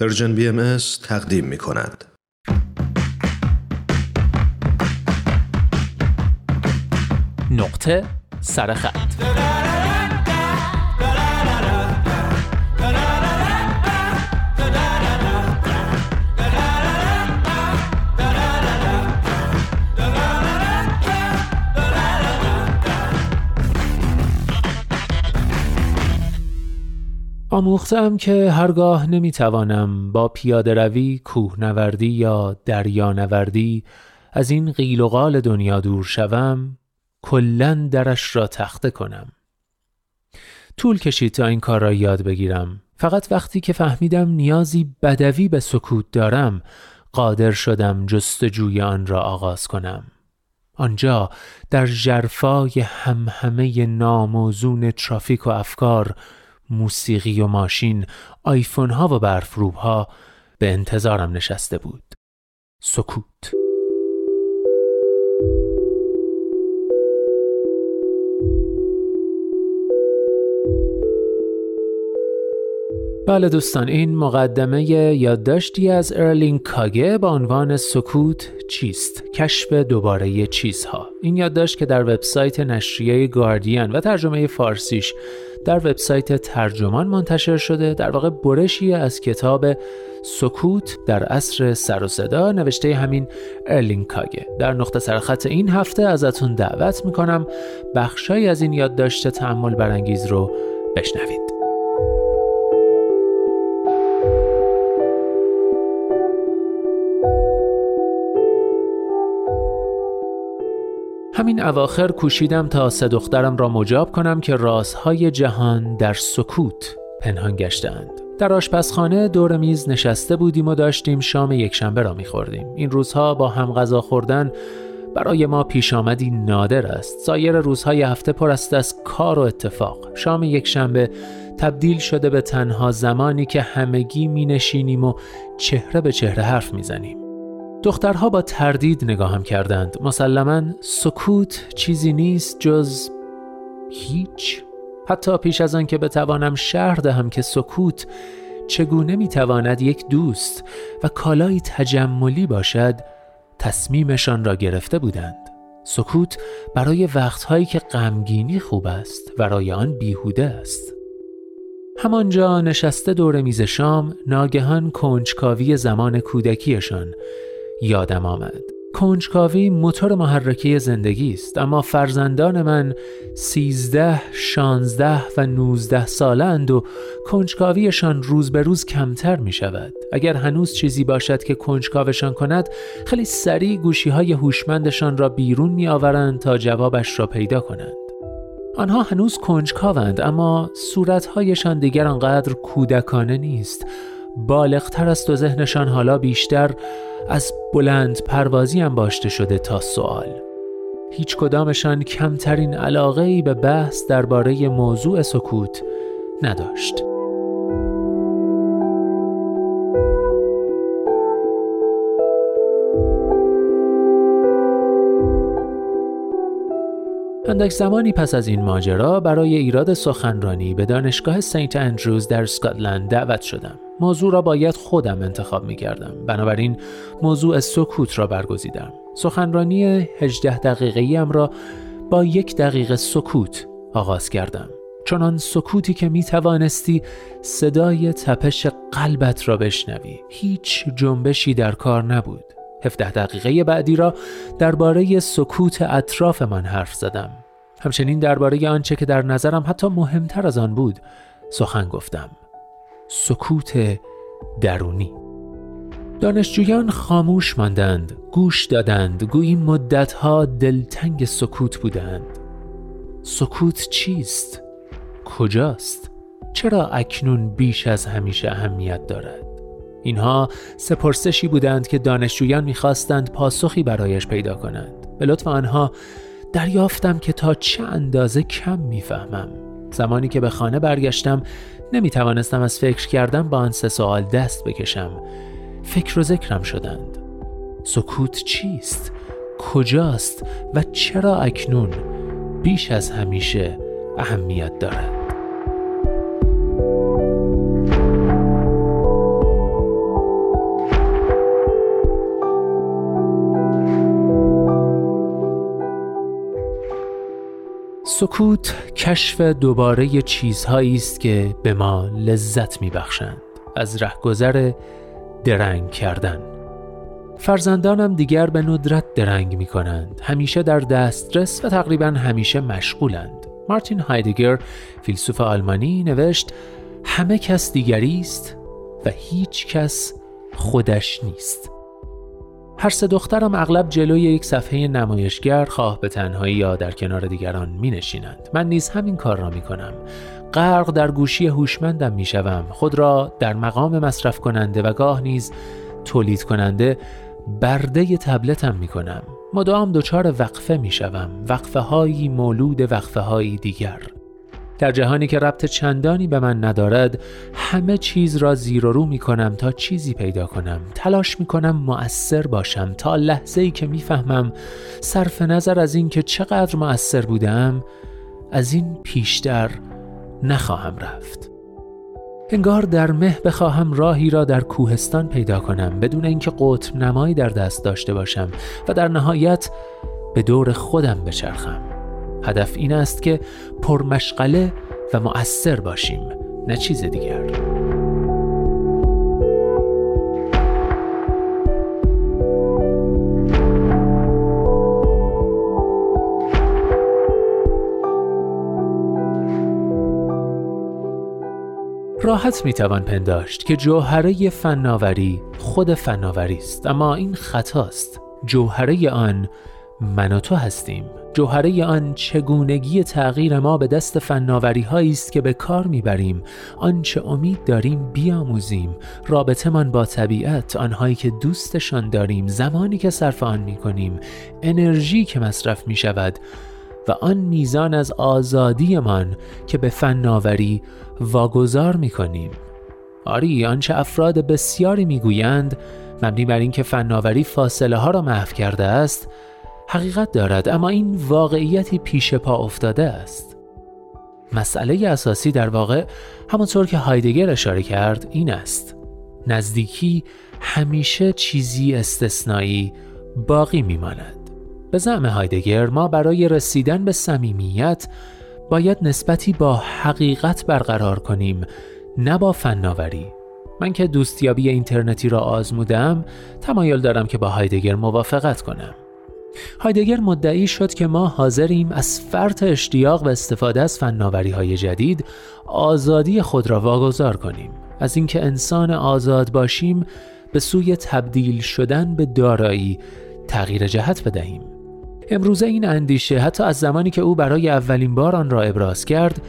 پرژن BMS تقدیم می‌کند. نقطه سرخط. آموختم که هرگاه نمیتوانم با پیاده روی، کوهنوردی یا دریانوردی از این قیل و قال دنیا دور شوم، کلن درش را تخته کنم. طول کشید تا این کار را یاد بگیرم. فقط وقتی که فهمیدم نیازی بدوی به سکوت دارم، قادر شدم جستجوی آن را آغاز کنم. آنجا در ژرفای همهمه ناموزون ترافیک و افکار، موسیقی و ماشین، آیفون ها و برفروب ها به انتظارم نشسته بود. سکوت. بله دوستان، این مقدمه یادداشتی از ارلینگ کاگه با عنوان سکوت چیست؟ کشف دوباره چیزها. این یادداشت که در وبسایت نشریه گاردین و ترجمه فارسیش در وبسایت ترجمان منتشر شده، در واقع برشی از کتاب سکوت در عصر سر و صدا نوشته همین ارلینگ کاگه. در نقطه سرخط این هفته ازتون دعوت میکنم بخشایی از این یادداشت تأمل برانگیز رو بشنوید. همین اواخر کوشیدم تا سه دخترم را مجاب کنم که رازهای جهان در سکوت پنهان گشته‌اند. در آشپزخانه دور میز نشسته بودیم و داشتیم شام یکشنبه را می‌خوردیم. این روزها با هم غذا خوردن برای ما پیش آمدی نادر است. سایر روزهای هفته پر است از کار و اتفاق. شام یکشنبه تبدیل شده به تنها زمانی که همگی می‌نشینیم و چهره به چهره حرف می‌زنیم. دخترها با تردید نگاهم کردند. مسلماً سکوت چیزی نیست جز هیچ. حتی پیش از آن که بتوانم شرح دهم که سکوت چگونه میتواند یک دوست و کالای تجملی باشد، تصمیمشان را گرفته بودند. سکوت برای وقتهایی که غمگینی خوب است، ورای آن بیهوده است. همانجا نشسته دور میز شام، ناگهان کنجکاوی زمان کودکیشان یادم آمد. کنجکاوی موتور محرکه زندگی است، اما فرزندان من 13، 16 و 19 ساله اند و کنجکاویشان روز به روز کمتر می شود. اگر هنوز چیزی باشد که کنجکاوشان کند، خیلی سریع گوشی های هوشمندشان را بیرون می آورند تا جوابش را پیدا کنند. آنها هنوز کنجکاوند، اما صورتهایشان دیگر آنقدر کودکانه نیست. بالغتر است و ذهنشان حالا بیشتر از بلند پروازی انباشته شده تا سوال. هیچ کدامشان کمترین علاقه‌ای به بحث درباره موضوع سکوت نداشت. اندک زمانی پس از این ماجرا برای ایراد سخنرانی به دانشگاه سنت اندروز در اسکاتلند دعوت شدم. موضوع را باید خودم انتخاب می کردم. بنابراین موضوع سکوت را برگزیدم. سخنرانی 18 دقیقه‌ایم را با 1 دقیقه سکوت آغاز کردم. چنان سکوتی که می توانستی صدای تپش قلبت را بشنوی. هیچ جنبشی در کار نبود. 17 دقیقه بعدی را درباره سکوت اطرافمان حرف زدم. همچنین درباره آنچه که در نظرم حتی مهمتر از آن بود سخن گفتم. سکوت درونی. دانشجویان خاموش ماندند، گوش دادند، گویی مدتها دلتنگ سکوت بودند. سکوت چیست؟ کجاست؟ چرا اکنون بیش از همیشه اهمیت دارد؟ اینها سه پرسشی بودند که دانشجویان می‌خواستند پاسخی برایش پیدا کنند. به لطف آنها دریافتم که تا چه اندازه کم می‌فهمم. زمانی که به خانه برگشتم نمی‌توانستم از فکر کردن با آن سه سوال دست بکشم. فکر و ذکرم شدند. سکوت چیست؟ کجاست؟ و چرا اکنون بیش از همیشه اهمیت دارد؟ سکوت کشف دوباره چیزهایی است که به ما لذت می‌بخشند، از رهگذر درنگ کردن. فرزندانم دیگر به ندرت درنگ می‌کنند، همیشه در دسترس و تقریباً همیشه مشغولند. مارتین هایدگر فیلسوف آلمانی نوشت: همه کس دیگری است و هیچ کس خودش نیست. هر سه دخترم اغلب جلوی یک صفحه نمایشگر خواه به تنهایی یا در کنار دیگران می نشینند. من نیز همین کار را می کنم. غرق در گوشی هوشمندم می شوم. خود را در مقام مصرف کننده و گاه نیز تولید کننده برده تبلتم می کنم. مدام دچار وقفه می شوم. وقفه هایی مولود وقفه هایی دیگر. در جهانی که ربط چندانی به من ندارد، همه چیز را زیر و رو می کنم تا چیزی پیدا کنم. تلاش می کنم مؤثر باشم تا لحظه‌ای که می فهمم صرف نظر از این که چقدر مؤثر بودم، از این پیشتر نخواهم رفت. انگار در مه بخواهم راهی را در کوهستان پیدا کنم بدون اینکه قطب نمایی در دست داشته باشم و در نهایت به دور خودم بچرخم. هدف این است که پرمشغله و مؤثر باشیم، نه چیز دیگر. راحت میتوان پنداشت که جوهره فناوری خود فناوری است، اما این خطاست. جوهره آن من و تو هستیم. جوهره آن چگونگی تغییر ما به دست فناوری هایی است که به کار میبریم، آنچه امید داریم بیاموزیم، رابطه من با طبیعت، آنهایی که دوستشان داریم، زمانی که صرف آن میکنیم، انرژی که مصرف میشود و آن میزان از آزادی من که به فناوری واگذار میکنیم. آری، آنچه افراد بسیاری میگویند مبنی بر این که فناوری فاصله ها را محو کرده است، حقیقت دارد، اما این واقعیتی پیش پا افتاده است. مسئله اساسی در واقع، همانطور که هایدگر اشاره کرد، این است: نزدیکی همیشه چیزی استثنایی باقی میماند. به زعم هایدگر، ما برای رسیدن به صمیمیت باید نسبتی با حقیقت برقرار کنیم، نه با فناوری. من که دوستیابی اینترنتی را آزمودم، تمایل دارم که با هایدگر موافقت کنم. هایدگر مدعی شد که ما حاضریم از فرط اشتیاق و استفاده از فناوری‌های جدید آزادی خود را واگذار کنیم، از اینکه انسان آزاد باشیم به سوی تبدیل شدن به دارایی تغییر جهت بدهیم. امروزه این اندیشه، حتی از زمانی که او برای اولین بار آن را ابراز کرد،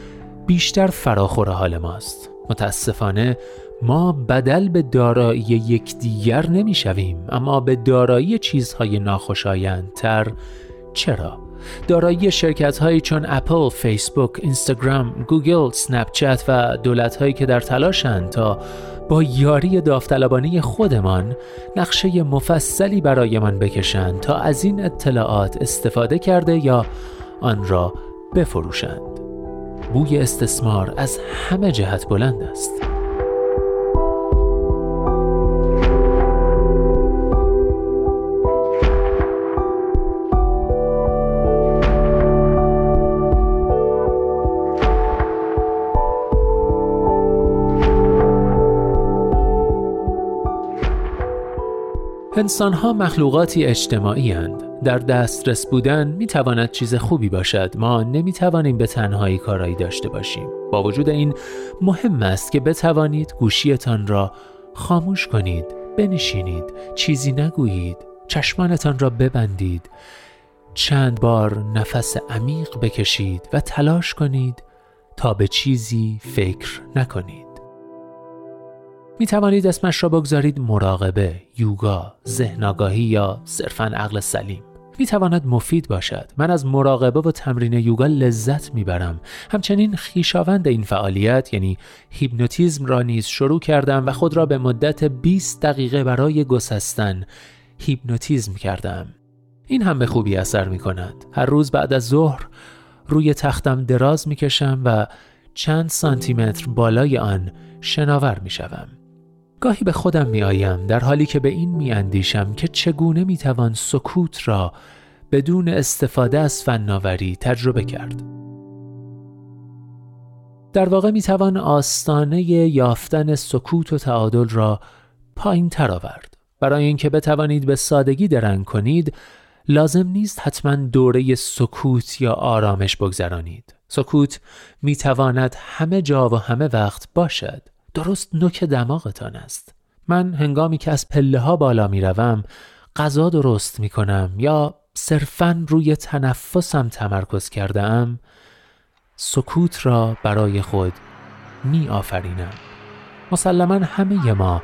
بیشتر فراخور حال ماست. متاسفانه ما بدل به دارایی یکدیگر نمیشویم، اما به دارایی چیزهای ناخوشایندتر. چرا؟ دارایی شرکت‌هایی چون اپل، فیسبوک، اینستاگرام، گوگل، اسنپ‌چت و دولت‌هایی که در تلاشند تا با یاری داوطلبانه خودمان نقشه مفصلی برای من بکشند تا از این اطلاعات استفاده کرده یا آن را بفروشند. بوی استثمار از همه جهت بلند است. انسان‌ها مخلوقاتی اجتماعی اند. در دسترس بودن میتواند چیز خوبی باشد. ما نمیتوانیم به تنهایی کارایی داشته باشیم. با وجود این، مهم است که بتوانید گوشیتان را خاموش کنید، بنشینید، چیزی نگویید، چشمانتان را ببندید، چند بار نفس عمیق بکشید و تلاش کنید تا به چیزی فکر نکنید. می توانید اسمش را بگذارید مراقبه، یوگا، ذهن آگاهی یا صرفاً عقل سلیم. می تواند مفید باشد. من از مراقبه و تمرین یوگا لذت می برم. همچنین خویشاوند این فعالیت، یعنی هیپنوتیزم، را نیز شروع کردم و خود را به مدت 20 دقیقه برای گسستن هیپنوتیزم کردم. این هم به خوبی اثر می کند. هر روز بعد از ظهر روی تختم دراز می کشم و چند سانتیمتر بالای آن شناور می شوم. گاهی به خودم می آیم در حالی که به این می اندیشم که چگونه می توان سکوت را بدون استفاده از فناوری تجربه کرد. در واقع میتوان آستانه یافتن سکوت و تعادل را پایین تر آورد. برای اینکه بتوانید به سادگی درنگ کنید، لازم نیست حتما دوره سکوت یا آرامش بگذرانید. سکوت میتواند همه جا و همه وقت باشد. درست نوک دماغتان است. من هنگامی که از پله ها بالا میروم، غذا درست میکنم یا صرفاً روی تنفسم تمرکز کردم، سکوت را برای خود می آفرینم. مسلماً همه ما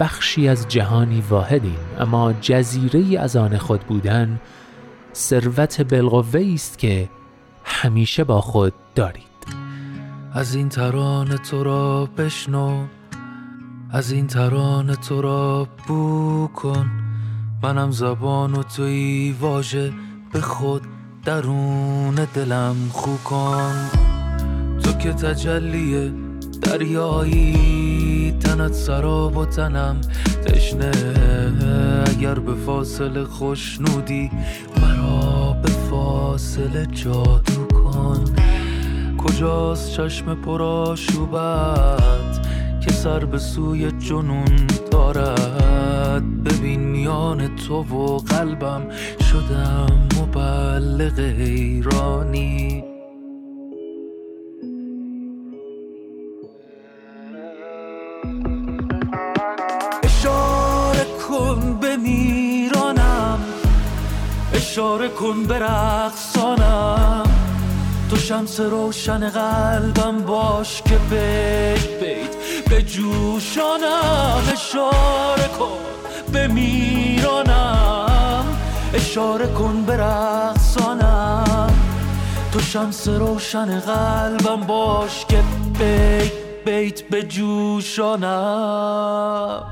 بخشی از جهانی واحدیم، اما جزیره‌ای از آن خود بودن ثروت بالقوه‌ای است که همیشه با خود دارید. از این ترانه تو را بشنو، از این ترانه تو را بو کن، منم زبان و توی واژه، به خود درون دلم خو کن. تو که تجلی دریایی، تنت سراب و تنم تشنه، اگر به فاصله خوشنودی مرا به فاصله جادو کن. کجاست چشم پرآشوبت که سر به سوی جنون دارد؟ ببین میان تو و قلبم شدم مبلغ حیرانی. اشاره کن به میرانم، اشاره کن به رقصانم، تو شمس روشن قلبم باش که بیت بیت به جوشانم. اشاره کن به میرانم، اشاره کن به رقصانم، تو شمس روشن قلبم باش که بیت بیت به جوشانم.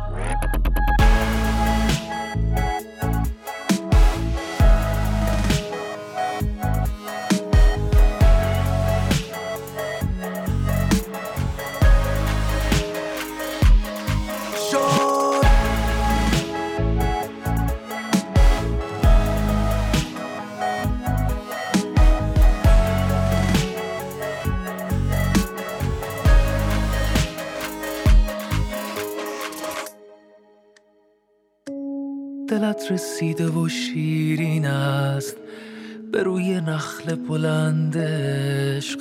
دلت رسیده و شیرین است به روی نخل بلند عشق،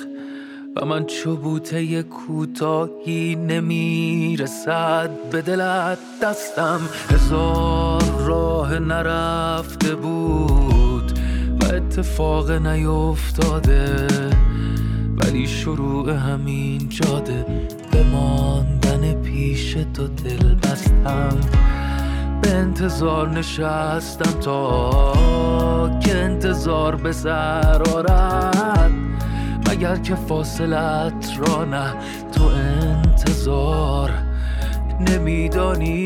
و من چوبوته کوتاهی نمیرسد به دلت دستم. هزار راه نرفته بود و اتفاق نیفتاده، ولی شروع همین جاده بماندن پیش تو دل بستم. به انتظار نشستم تا که انتظار به سر آرد، مگر که فاصلت را نه تو انتظار نمیدانی.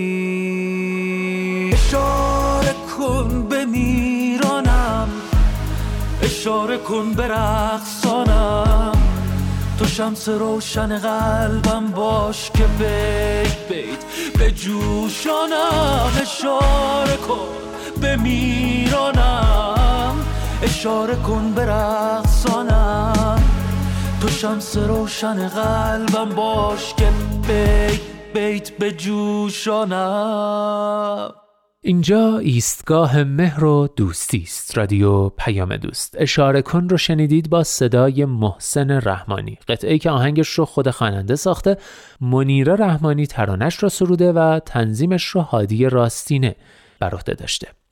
اشاره کن به میرانم، اشاره کن به رقصانم، تو شمس روشن قلبم باش که بیت بیت به جوشانم. اشاره کن به میرانم، اشاره کن به رقصانم، تو شمس روشن قلبم باش که بیت بیت به جوشانم. اینجا ایستگاه مهر و دوستی است، رادیو پیام دوست. اشاره کن رو شنیدید با صدای محسن رحمانی، قطعه‌ای که آهنگش رو خود خواننده ساخته، منیره رحمانی ترانش رو سروده و تنظیمش رو هادی راستینه بر عهده داشته.